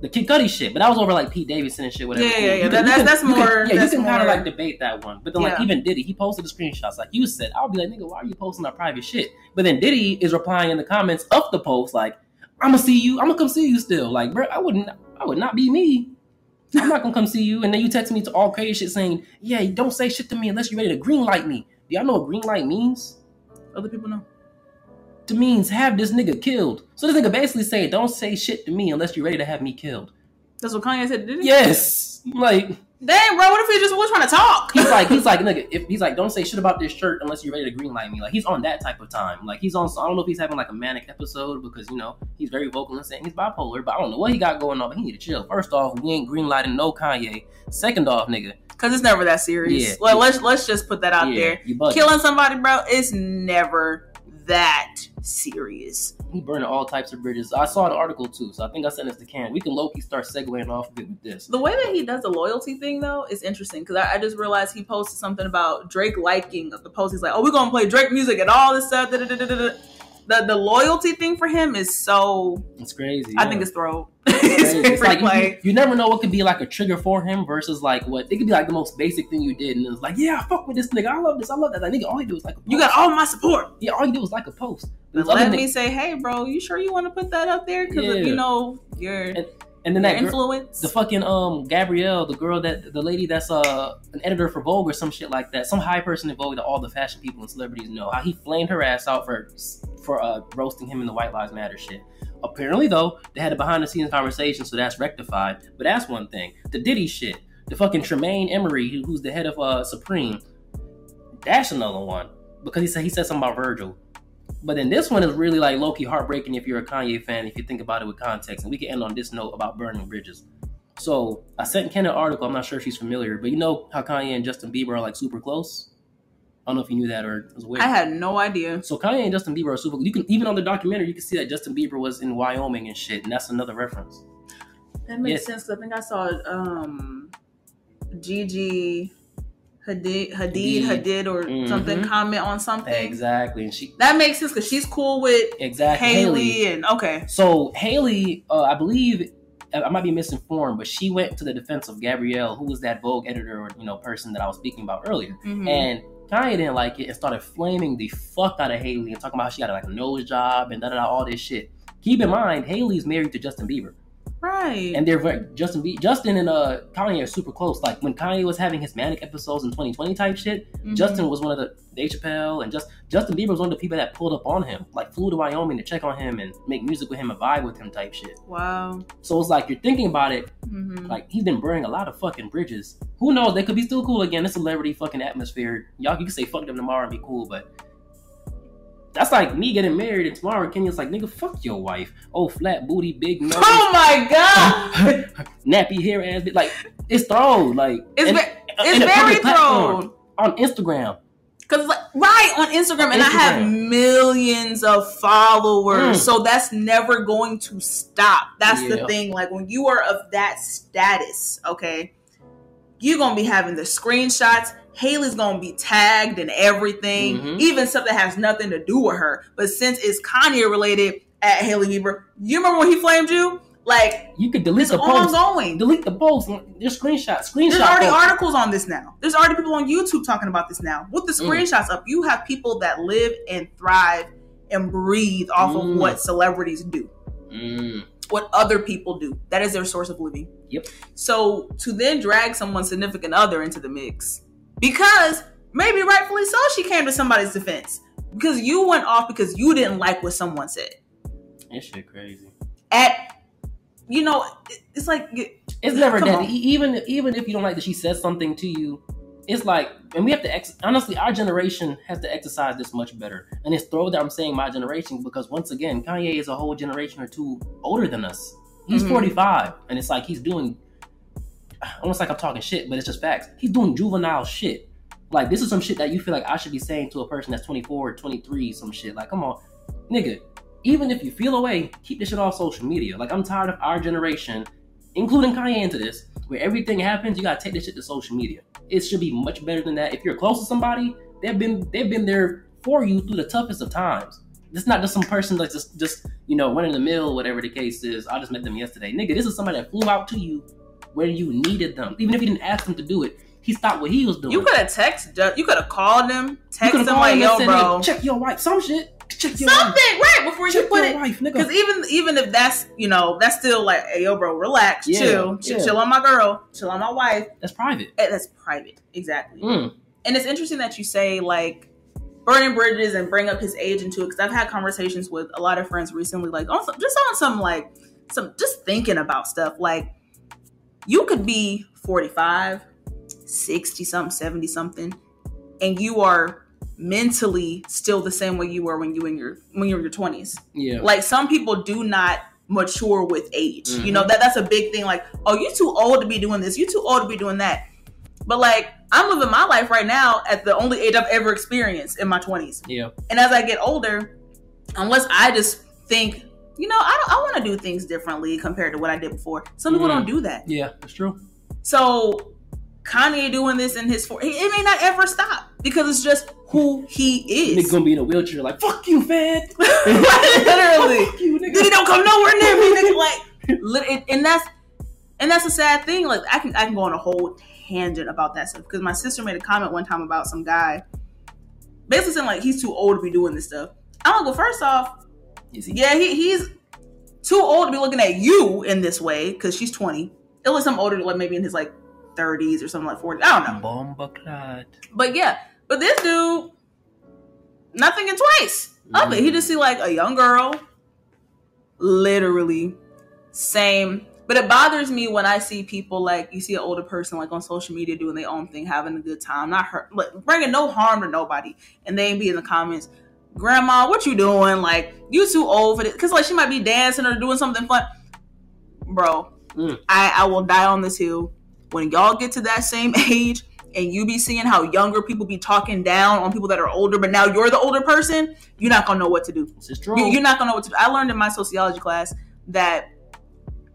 the Kid Cudi shit. But that was over, like, Pete Davidson and shit, whatever. Yeah, yeah, yeah. That, that's, can, that's more... Can, yeah, that's you can kind of, like, debate that one. But then, like, yeah. even Diddy, he posted the screenshots. Like, you said, I would be like, nigga, why are you posting our private shit? But then Diddy is replying in the comments of the post, like, I'm gonna see you. I'm gonna come see you still. Like, bro, I wouldn't... I would not be me. I'm not gonna come see you, and then you text me to all crazy shit saying, "Yeah, you don't say shit to me unless you're ready to green light me." Do y'all know what green light means? Other people know. It means have this nigga killed. So this nigga basically saying, "Don't say shit to me unless you're ready to have me killed." That's what Kanye said, didn't he? Yes. Like, dang, bro, what if he just was trying to talk? He's like, he's like, nigga, if he's like, don't say shit about this shirt unless you're ready to green light me. Like, he's on that type of time. Like, he's on. So I don't know if he's having like a manic episode because you know he's very vocal and saying he's bipolar, but I don't know what he got going on. But he need to chill. First off, we ain't green lighting no Kanye. Second off, nigga, because it's never that serious. Yeah, well, yeah. let's let's just put that out yeah, there. Killing somebody, bro, it's never that serious. He burning all types of bridges. I saw an article too, so I think I sent this to Cam. We can low-key start segueing off of it with this. The way that he does the loyalty thing though is interesting because I, I just realized he posted something about Drake liking the post. He's like, "Oh, we're gonna play Drake music and all this stuff." Da, da, da, da, da. The the loyalty thing for him is so it's crazy. I yeah. think it's throw. it's, it's like, like you, you never know what could be like a trigger for him versus like what it could be like the most basic thing you did, and it's like, yeah, I fuck with this nigga. I love this. I love that. Like, nigga, all you do is like a post. You got all my support. Yeah, all you do is like a post. But let me say, hey, bro, you sure you want to put that up there? Because yeah. you know your and, and then your that influence. Girl, the fucking um Gabrielle, the girl that the lady that's uh an editor for Vogue or some shit like that, some high person in Vogue that all the fashion people and celebrities know how he flamed her ass out for for uh roasting him in the White Lives Matter shit. Apparently though, they had a behind the scenes conversation, so that's rectified. But that's one thing. The Diddy shit, the fucking Tremaine Emery, who's the head of uh Supreme, that's another one because he said he said something about Virgil. But then this one is really like low-key heartbreaking if you're a Kanye fan, if you think about it with context. And we can end on this note about burning bridges. So I sent Ken an article. I'm not sure if she's familiar, but you know how Kanye and Justin Bieber are like super close? I don't know if you knew that or it was weird. I had no idea. So Kanye and Justin Bieber are super close. You can even on the documentary, you can see that Justin Bieber was in Wyoming and shit. And that's another reference. That makes yeah. sense. Cause I think I saw um, Gigi... Hadid, Hadid, Hadid, or mm-hmm. something. Comment on something exactly, and she that makes sense because she's cool with exactly Haley and okay. So Haley, uh, I believe I might be misinformed, but she went to the defense of Gabrielle, who was that Vogue editor or you know person that I was speaking about earlier, mm-hmm. and Kanye didn't like it and started flaming the fuck out of Haley and talking about how she got like a nose job and da da da all this shit. Keep in mind, Haley's married to Justin Bieber. Right, and they're very, Justin, B, Justin, and uh, Kanye are super close. Like when Kanye was having his manic episodes in twenty twenty type shit, mm-hmm. Justin was one of the Dave Chappelle and just Justin Bieber was one of the people that pulled up on him, like flew to Wyoming to check on him and make music with him and vibe with him type shit. Wow. So it's like you're thinking about it, mm-hmm. like he's been burning a lot of fucking bridges. Who knows? They could be still cool again. It's celebrity fucking atmosphere. Y'all, you can say fuck them tomorrow and be cool, but. That's like me getting married and tomorrow Kenya's like, nigga, fuck your wife. Oh, flat booty, big nose. Oh my God. Nappy hair ass bitch. Like, it's thrown. Like, it's, in, ve- it's in very thrown. On Instagram. Because it's like, right, on Instagram, and Instagram. I have millions of followers. Mm. So that's never going to stop. That's yeah. the thing. Like, when you are of that status, okay, you're going to be having the screenshots. Haley's going to be tagged and everything, mm-hmm. even stuff that has nothing to do with her. But since it's Kanye related at Haley Bieber, you remember when he flamed you? Like, you could delete the post. Ongoing. Delete the post. Your screenshot. Screenshot. There's already post. articles on this now. There's already people on YouTube talking about this now. With the screenshots mm. up, you have people that live and thrive and breathe off mm. of what celebrities do. Mm. What other people do. That is their source of living. Yep. So to then drag someone's significant other into the mix, because maybe rightfully so, she came to somebody's defense. Because you went off because you didn't like what someone said. That shit crazy. At You know, it's like it's never that. Even even if you don't like that she says something to you, it's like, and we have to ex- honestly, our generation has to exercise this much better. And it's throw that I'm saying my generation because once again, Kanye is a whole generation or two older than us. He's mm-hmm. forty-five, and it's like he's doing almost like I'm talking shit, but it's just facts. He's doing juvenile shit. Like, this is some shit that you feel like I should be saying to a person that's twenty-four or twenty-three, some shit. Like, come on, nigga. Even if you feel away, keep this shit off social media. Like, I'm tired of our generation, including Kanye into this, where everything happens, you gotta take this shit to social media. It should be much better than that. If you're close to somebody, they've been they've been there for you through the toughest of times. It's not just some person that's just, just you know, running the mill, whatever the case is. I just met them yesterday. Nigga, this is somebody that flew out to you where you needed them. Even if you didn't ask them to do it, he stopped what he was doing. You could have texted, you could have called them, texted them like, yo, said, bro. Hey, check your wife, some shit. Check your something wife. Right before check you put it, because even even if that's, you know, that's still like, hey, yo, bro, relax, yeah, chill, yeah. chill on my girl, chill on my wife. That's private. That's private, exactly. Mm. And it's interesting that you say like burning bridges and bring up his age into it, because I've had conversations with a lot of friends recently, like on some, just on some like some just thinking about stuff. Like, you could be forty-five, sixty something, seventy something, and you are mentally still the same way you were when you in your when you were in your twenties. Yeah. Like, some people do not mature with age. Mm-hmm. You know, that that's a big thing. Like, oh, you're too old to be doing this. You're too old to be doing that. But like, I'm living my life right now at the only age I've ever experienced in my twenties. Yeah. And as I get older, unless I just think, you know, I don't, I want to do things differently compared to what I did before. Some mm-hmm. people don't do that. Yeah, that's true. So Kanye doing this in his forties, it may not ever stop because it's just who he is. Nigga gonna be in a wheelchair like, fuck you, fed. Literally. Fuck you, nigga. He don't come nowhere near me, nigga. Like, and that's and that's a sad thing. Like, I can I can go on a whole tangent about that stuff, because my sister made a comment one time about some guy basically saying like he's too old to be doing this stuff. I'm gonna go, first off, is he? yeah, he, he's too old to be looking at you in this way, because she's twenty. It looks some older, like maybe in his like thirties or something, like forties. I don't know. Bomba clad. But yeah, but this dude, not thinking twice mm. of it. He just see like a young girl, literally same. But it bothers me when I see people like, you see an older person like on social media doing their own thing, having a good time, not hurt, like, bringing no harm to nobody, and they be in the comments, "Grandma, what you doing? Like, you too old for this." Because like, she might be dancing or doing something fun. Bro, mm. I I will die on this hill. When y'all get to that same age and you be seeing how younger people be talking down on people that are older, but now you're the older person, you're not going to know what to do. This is true. You, you're not going to know what to do. I learned in my sociology class that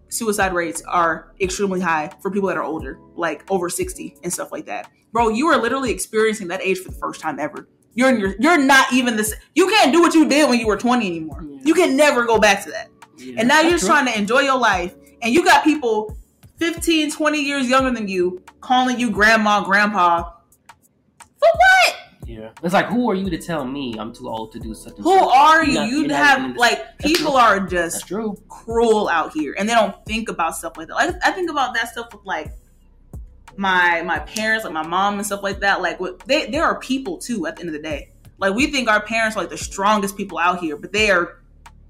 suicide rates are extremely high for people that are older, like over sixty and stuff like that. Bro, you are literally experiencing that age for the first time ever. You're in your, you're not even this. You can't do what you did when you were twenty anymore. Yeah. You can never go back to that. Yeah, and now you're true. trying to enjoy your life, and you got people fifteen, twenty years younger than you calling you grandma, grandpa. For what? Yeah. It's like, who are you to tell me I'm too old to do such and who such? Who are you? Not, you have, like, people true. are just true. cruel out here, and they don't think about stuff like that. Like, I think about that stuff with, like, my my parents, like, my mom and stuff like that. Like, what, they, they are people, too, at the end of the day. Like, we think our parents are, like, the strongest people out here, but they are,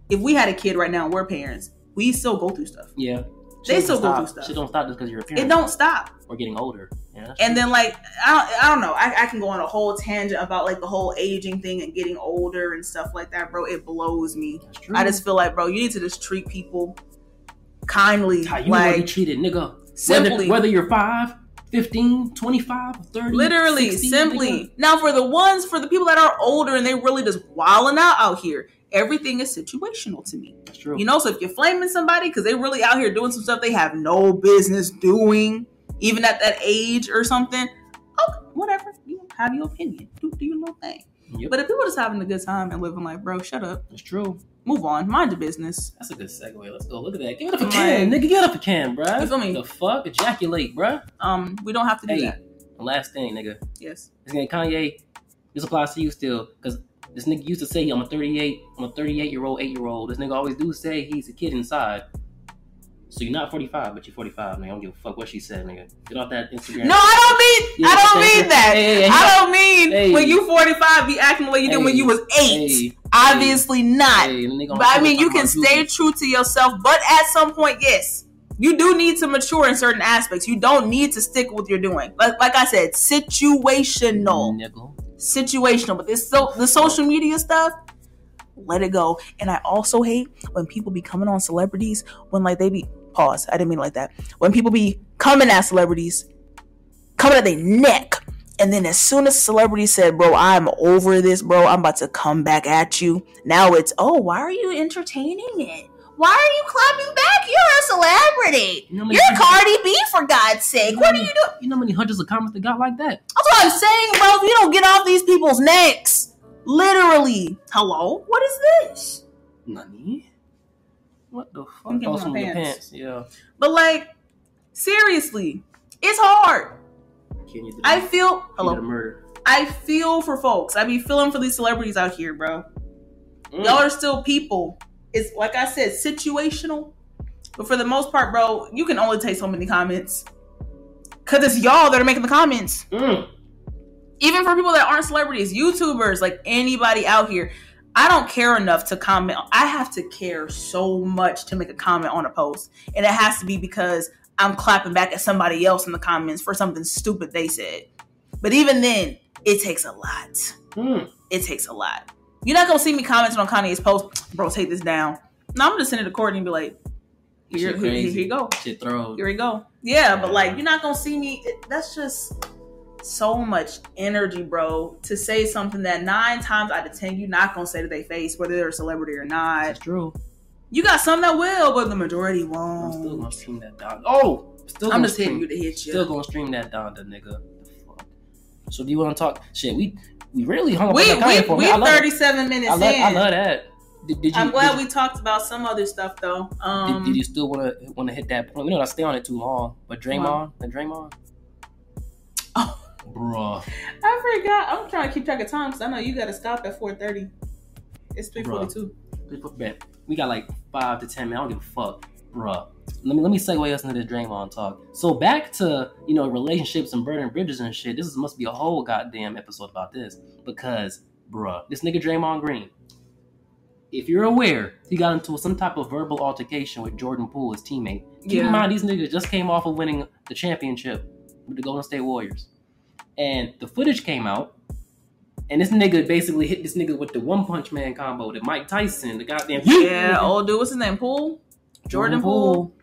if we had a kid right now and we're parents, we still go through stuff. Yeah. They still go through stuff. Shit don't stop just because you're a parent. It don't stop. Or getting older. Yeah. And then like, I don't, I don't know. I, I can go on a whole tangent about like the whole aging thing and getting older and stuff like that, bro. It blows me. That's true. I just feel like, bro, you need to just treat people kindly. How you like, want to be treated, nigga. Simply. Whether, whether you're five, fifteen, twenty-five, thirty, literally, sixty, simply. Now for the ones, for the people that are older and they really just wilding out out here, everything is situational to me. That's true. You know, so if you're flaming somebody because they really out here doing some stuff they have no business doing, even at that age or something, okay, whatever. You have your opinion. Do, do your little thing. Yep. But if people just having a good time and living like, bro, shut up. That's true. Move on. Mind your business. That's a good segue. Let's go. Look at that. Give it up for Ken, nigga. Give it up for Ken, bruh. You feel me? The fuck? Ejaculate, bruh. Um, we don't have to do hey, that. Last thing, nigga. Yes. This nigga Kanye, this applies to you still. Because this nigga used to say, I'm a thirty-eight, I'm a thirty-eight-year-old, eight-year-old. This nigga always do say he's a kid inside. So you're not forty-five, but you're forty-five, man. I don't give a fuck what she said, nigga. Get off that Instagram. No, I don't mean, yeah, I don't mean her. that. Hey, hey, hey, I don't mean hey. when you forty-five, be acting the way you hey. did when you was eight. Hey. Obviously hey. not. Hey, but I mean, you can stay you. true to yourself. But at some point, yes, you do need to mature in certain aspects. You don't need to stick with what you're doing. Like, like I said, situational. Nickel. Situational. But this so the social media stuff, let it go. And I also hate when people be coming on celebrities when like they be pause. I didn't mean it like that. When people be coming at celebrities, coming at their neck, and then as soon as celebrity said, "Bro, I'm over this, bro. I'm about to come back at you." Now it's, "Oh, why are you entertaining it? Why are you clapping back? You're a celebrity. You know You're Cardi B, for God's sake. You know what many, are you doing?" You know how many hundreds of comments that got like that? That's what I'm saying, bro. If you don't get off these people's necks. Literally. Hello? What is this? Nani? What the fuck? I'm getting my pants. pants. Yeah. But like, seriously, it's hard. Can you do I feel. Can hello. You do murder? I feel for folks. I be feeling for these celebrities out here, bro. Mm. Y'all are still people. It's like I said, situational. But for the most part, bro, you can only take so many comments because it's y'all that are making the comments. Mm. Even for people that aren't celebrities, YouTubers, like anybody out here, I don't care enough to comment. I have to care so much to make a comment on a post. And it has to be because I'm clapping back at somebody else in the comments for something stupid they said. But even then, it takes a lot. Mm. It takes a lot. You're not going to see me commenting on Kanye's post, "Bro, take this down." No, I'm going to send it to Courtney and be like, here, here, here you go. Shit throws. Here you go. Yeah, but like, you're not going to see me. It, that's just... so much energy, bro, to say something that nine times out of ten you're not gonna say to their face, whether they're a celebrity or not. That's true. You got some that will, but the majority won't. I'm still gonna stream that dog. Oh, still I'm just hitting you to hit you. Still gonna stream that dog, that nigga. Fuck. So do you want to talk? Shit, we we really hung up. We on that we, for we thirty-seven it. minutes I love, in. I love that. Did, did you, I'm glad did, we talked about some other stuff though. Um, did, did you still want to want to hit that point? We don't have to stay on it too long, but Draymond, the Draymond. Oh. Bruh. I forgot. I'm trying to keep track of time because I know you got to stop at four thirty. It's three forty-two. We got like five to ten minutes. I don't give a fuck, bruh. Let me let me segue us into the Draymond talk. So back to, you know, relationships and burning bridges and shit. This is, must be a whole goddamn episode about this because, bruh, this nigga Draymond Green, if you're aware, he got into some type of verbal altercation with Jordan Poole, his teammate. Keep yeah. in mind, these niggas just came off of winning the championship with the Golden State Warriors. And the footage came out, and this nigga basically hit this nigga with the One Punch Man combo, the Mike Tyson, the goddamn... Yeah, old dude, what's his name? Poole? Jordan, Jordan Poole.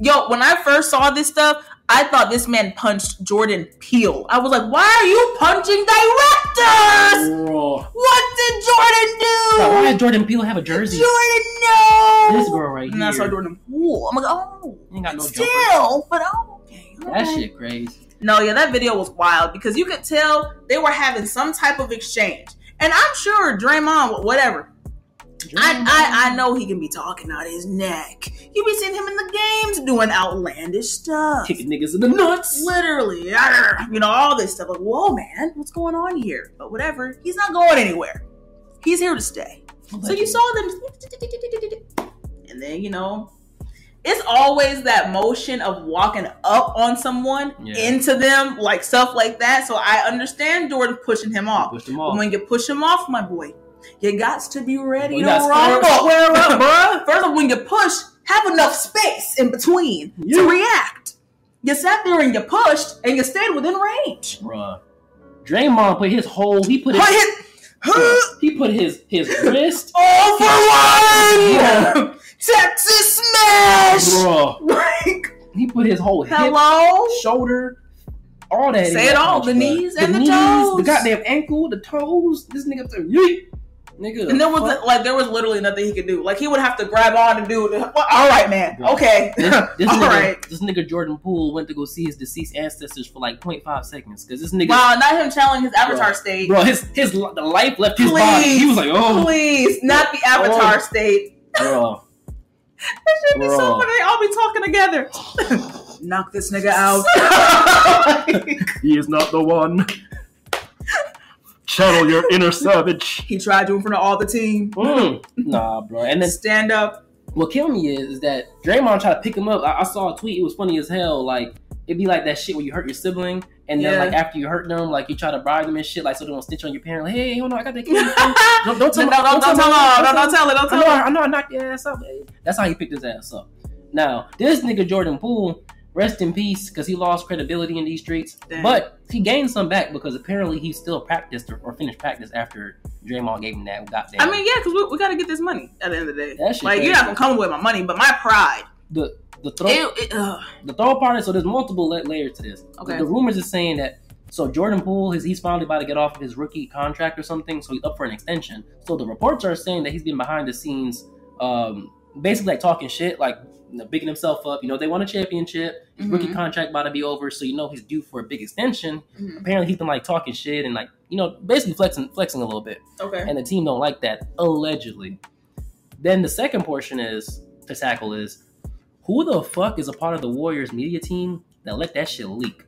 Yo, when I first saw this stuff, I thought this man punched Jordan Peele. I was like, why are you punching directors? Bro. What did Jordan do? Now, why did Jordan Peele have a jersey? Jordan, no! This girl right and here. And I saw Jordan Poole. I'm like, oh, ain't got no still, jumper. But oh, okay. That right. Shit crazy. No, yeah, that video was wild because you could tell they were having some type of exchange. And I'm sure Draymond, whatever. Draymond. I, I I know he can be talking out his neck. You be seeing him in the games doing outlandish stuff. Kicking niggas in the nuts. Literally. You know, all this stuff. Like, whoa, man, what's going on here? But whatever. He's not going anywhere. He's here to stay. Well, so you saw them. And then, you know. It's always that motion of walking up on someone, yeah. into them, like stuff like that. So I understand Jordan pushing him off. Push him off. But when you push him off, my boy, you got to be ready to rumble. Square up, bruh. First of all, when you push, have enough space in between yeah. to react. You sat there and you pushed, and you stayed within range. Bruh. Draymond put his whole, he put his... Put his huh? He put his, his wrist... over one! Texas Smash! Bro. Like, he put his whole hello? hip, shoulder, all that. Say it all. The knees and the toes. The goddamn ankle, the toes. This nigga up there. Nigga. And there was a, like there was literally nothing he could do. Like he would have to grab on and do. Well, all right, man. Girl. Okay. This, this all nigga, right. This nigga Jordan Poole went to go see his deceased ancestors for like zero point five seconds because this nigga. Wow, not him channeling his Avatar bro, state. Bro, his his the life left his please, body. He was like, oh, please, not the Avatar oh, state. Bro, that should be bro. So funny. They all be talking together. Knock this nigga out. He is not the one. Channel your inner savage. He tried to in front of all the team. Mm. Nah, bro. And then stand up. What killed me is, is that Draymond tried to pick him up. I, I saw a tweet. It was funny as hell. Like it'd be like that shit where you hurt your sibling, and yeah. then like after you hurt them, like you try to bribe them and shit, like so they don't snitch on your parent. Like, hey, hold on, I got that kid. Don't, don't tell, no, no, don't, don't, tell him. Don't, don't tell it. Don't tell it. I know I knocked your ass up. Baby. That's how he picked his ass up. Now this nigga Jordan Poole. Rest in peace, because he lost credibility in these streets. Damn. But he gained some back because apparently he still practiced or, or finished practice after Draymond gave him that goddamn. I mean, yeah, because we, we got to get this money at the end of the day. Like, crazy. You're not going to come away with my money, but my pride. The the throw, it, it, the throw part is, so there's multiple layers to this. Okay. The, the rumors is saying that, so Jordan Poole, his, he's finally about to get off of his rookie contract or something, so he's up for an extension. So the reports are saying that he's been behind the scenes, um, basically like talking shit, like, you know, bigging himself up. You know, they won a championship. His mm-hmm. rookie contract about to be over, so you know he's due for a big extension. Mm-hmm. Apparently, he's been like talking shit and like, you know, basically flexing, flexing a little bit. Okay. And the team don't like that, allegedly. Then the second portion is to tackle is who the fuck is a part of the Warriors media team that let that shit leak?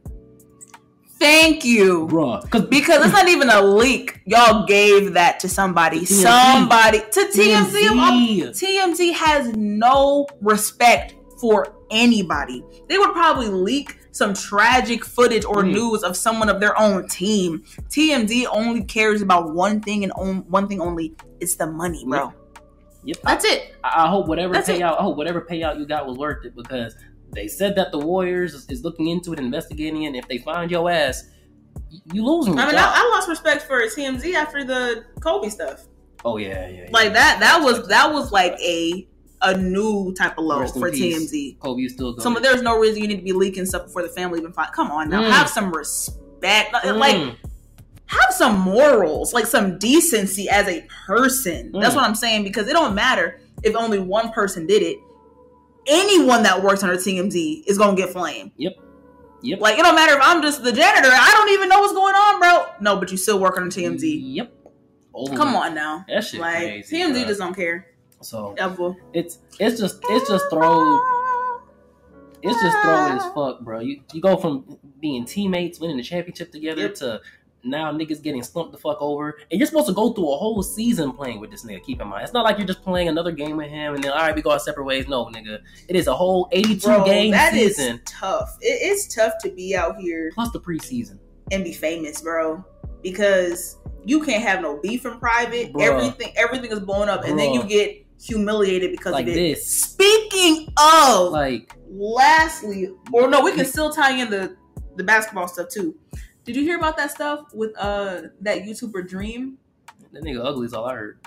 Thank you, bruh. Because it's not even a leak. Y'all gave that to somebody. T M Z. Somebody to T M Z. T M Z has no respect for anybody. They would probably leak some tragic footage or mm. news of someone of their own team. T M Z only cares about one thing and on, one thing only. It's the money, bro. Yep. That's it. I, I hope whatever That's payout. It. I hope whatever payout you got was worth it because. They said that the Warriors is, is looking into it, investigating it, and if they find your ass, you, you losing your I mean, job. I, I lost respect for T M Z after the Kobe stuff. Oh, yeah, yeah, yeah. Like, that That was that was like a a new type of low for peace. T M Z. Kobe, you still going. So there's no reason you need to be leaking stuff before the family even finds. Come on now. Mm. Have some respect. Mm. Like, have some morals. Like, some decency as a person. Mm. That's what I'm saying, because it don't matter if only one person did it. Anyone that works under T M Z is gonna get flamed. Yep. Yep. Like it don't matter if I'm just the janitor. I don't even know what's going on, bro. No, but you still work under T M Z. Yep. Oh, come on now. That shit like crazy, T M Z bro. Just don't care. So Devil. it's it's just it's just throw it's just throw as fuck, bro. You you go from being teammates winning the championship together yep. to now niggas getting slumped the fuck over. And you're supposed to go through a whole season playing with this nigga. Keep in mind. It's not like you're just playing another game with him and then, all right, we go our separate ways. No, nigga. It is a whole eighty-two game that season. That is tough. It is tough to be out here. Plus the preseason. And be famous, bro. Because you can't have no beef in private. Bruh. Everything everything is blown up. Bruh. And then you get humiliated because like of it. This. Speaking of, like, lastly, or no, we can still tie in the, the basketball stuff too. Did you hear about that stuff with uh that YouTuber Dream? That nigga ugly is all I heard.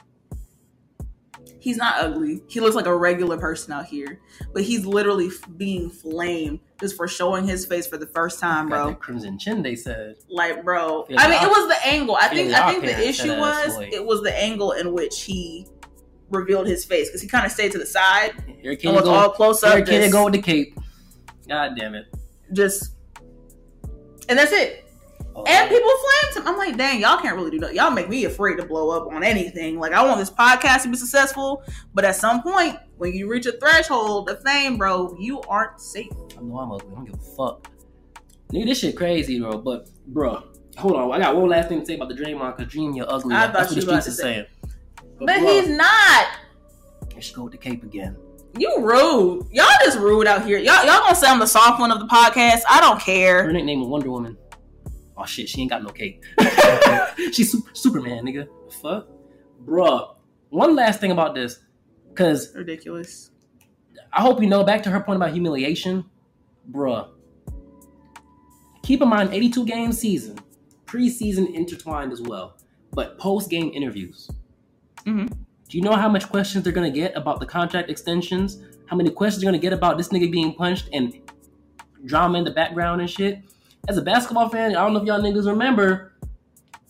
He's not ugly. He looks like a regular person out here. But he's literally being flamed just for showing his face for the first time, bro. Got that crimson chin, they said. Like, bro. I mean, it was the angle. I think I think the issue was it was the angle in which he revealed his face. Because he kind of stayed to the side. Here can it go. All close up. Here can it go with the cape. God damn it. Just. And that's it. Oh, and people flamed him. I'm like, dang, y'all can't really do that. Y'all make me afraid to blow up on anything. Like, I want this podcast to be successful, but at some point, when you reach a threshold of fame, bro, you aren't safe. I know I'm ugly. I don't give a fuck. Nigga, this shit crazy, bro. But, bro, hold on. I got one last thing to say about the Draymond, because Dream, you're ugly. I That's what the streets are saying. But, but bro, he's not. Let's go with the cape again. You rude. Y'all just rude out here. Y'all, y'all gonna say I'm the soft one of the podcast. I don't care. Her nickname is Wonder Woman. Oh shit, she ain't got no cape. She's su- Superman, nigga. Fuck, bruh. One last thing about this, cause ridiculous. I hope you know. Back to her point about humiliation, bruh. Keep in mind, eighty-two game season, preseason intertwined as well, but post game interviews. Mm-hmm. Do you know how much questions they're gonna get about the contract extensions? How many questions they're gonna get about this nigga being punched and drama in the background and shit? as a basketball fan, I don't know if y'all niggas remember,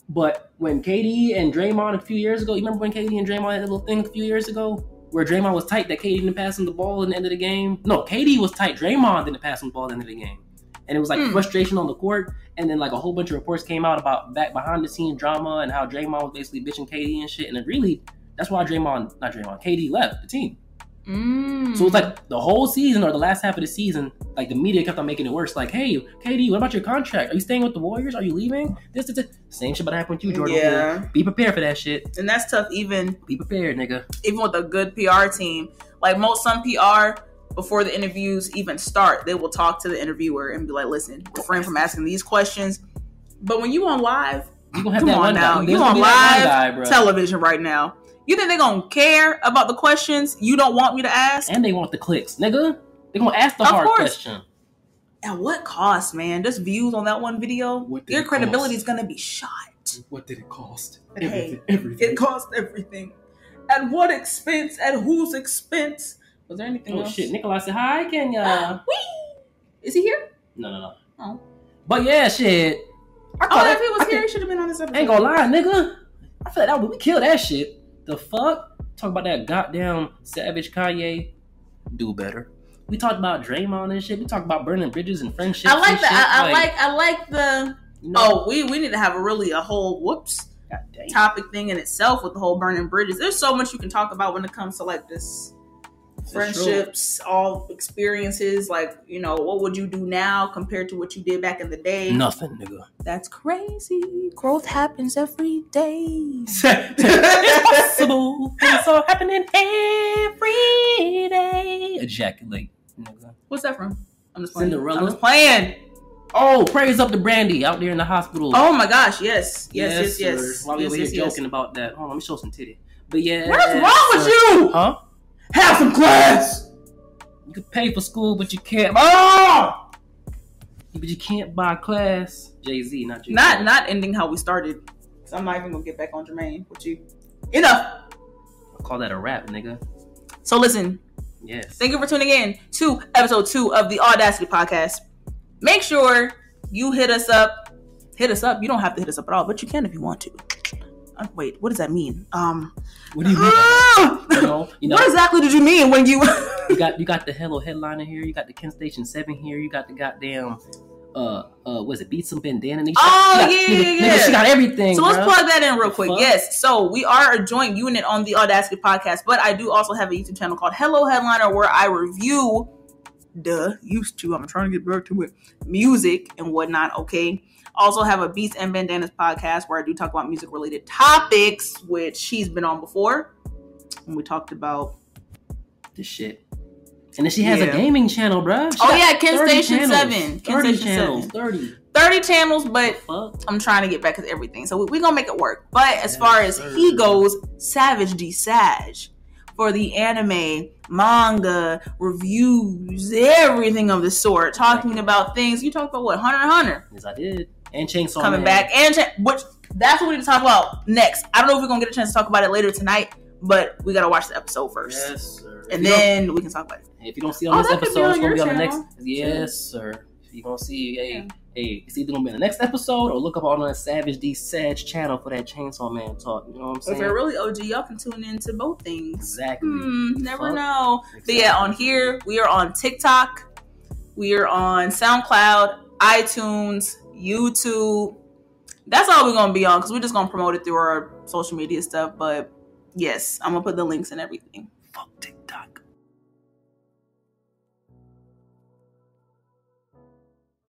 but when K D and Draymond a few years ago, you remember when K D and Draymond had that little thing a few years ago where Draymond was tight that K D didn't pass him the ball at the end of the game? No, K D was tight. Draymond didn't pass him the ball at the end of the game. And it was like mm. frustration on the court. And then like a whole bunch of reports came out about back behind the scenes drama and how Draymond was basically bitching K D and shit. And it really, that's why Draymond, not Draymond, K D left the team. Mm. So it's like the whole season or the last half of the season, like the media kept on making it worse. Like, hey, K D, what about your contract? Are you staying with the Warriors? Are you leaving? This, this, this. Same shit about happened with you, Jordan. Yeah. Be prepared for that shit. And that's tough. Even be prepared, nigga. Even with a good P R team, like most some P R before the interviews even start, they will talk to the interviewer and be like, "Listen, refrain from asking these questions." But when you on live, you gonna have come that on now. You on live guy, television right now. You think they gonna care about the questions you don't want me to ask? And they want the clicks, nigga. They gonna ask the of hard course. question. At what cost, man? Just views on that one video. Your credibility is gonna be shot. What did it cost? Hey, everything, everything. It cost everything. At what expense? At whose expense? Was there anything oh, else? Oh shit, Nikolai said hi, Kenya. Wee! Is he here? No, no, no. Oh. But yeah, shit. I thought oh, if he was I here, he should have been on this episode. Ain't gonna lie, nigga. I feel like that would we kill that shit. The fuck? Talk about that goddamn Savage Kanye. Do better. We talked about Draymond and shit. We talked about burning bridges and friendships. I like the I, I like, like I like the you know, oh we we need to have a really a whole whoops topic thing in itself with the whole burning bridges. There's so much you can talk about when it comes to like this friendships, all experiences. Like, you know, what would you do now compared to what you did back in the day? Nothing, nigga. That's crazy. Growth happens every day. It's possible. It's all happening every day. Ejaculate, nigga. What's that from? I'm just playing. Cinderella. I'm just playing. Oh, praise up to Brandy out there in the hospital. Oh my gosh, yes, yes, yes, yes. yes. While we yes, were yes, joking yes. about that, hold on, let me show some titty. But yeah, what is wrong with uh, you? Huh? Have some class! You can pay for school, but you can't. Oh! But you can't buy class. Jay-Z, not Jay-Z. Not, not ending how we started. So I'm not even going to get back on Jermaine with you. Enough! I call that a rap, nigga. So listen. Yes. Thank you for tuning in to episode two of the Audacity Podcast. Make sure you hit us up. Hit us up. You don't have to hit us up at all, but you can if you want to. Uh, wait, what does that mean? Um, what do you mean? Uh, you know, you know, what exactly did you mean when you? you got you got the Hello Headliner here. You got the Ken Station seven here. You got the goddamn uh uh was it Beasts and Bandanas? Oh got, yeah, nigga, yeah, nigga, she got everything. So bro. Let's plug that in real quick. Fuck? Yes. So we are a joint unit on the Audacity Podcast, but I do also have a YouTube channel called Hello Headliner where I review. Duh, used to. I'm trying to get back to it. Music and whatnot. Okay. Also have a Beasts and Bandanas podcast where I do talk about music related topics, which she's been on before. And we talked about this shit. And then she has yeah. a gaming channel, bruh. She oh yeah, Ken Station channels. seven. Ken thirty Station channels. seven. thirty. thirty channels, but I'm trying to get back with everything. So we're we gonna make it work. But as far as he goes, Savage D. Sag for the anime, manga, reviews, everything of the sort. Talking about things. You talked about what? Hunter Hunter. Yes, I did. And Chainsaw Coming Man. back. And cha- which that's what we need to talk about next. I don't know if we're going to get a chance to talk about it later tonight, but we got to watch the episode first. Yes, sir. And then we can talk about it. If you don't see it on oh, this episode, it's going to be on the next. Yes, sir. If you're going to see, hey, yeah. hey, it's either going to be on the next episode or look up on the Savage D. Sag channel for that Chainsaw Man talk. You know what I'm saying? If you're really O G, y'all can tune into both things. Exactly. Hmm, never Fuck. know. Exactly. But yeah, on here, we are on TikTok. We are on SoundCloud, iTunes, YouTube. That's all we're gonna be on because we're just gonna promote it through our social media stuff. But yes, I'm gonna put the links and everything. Fuck TikTok.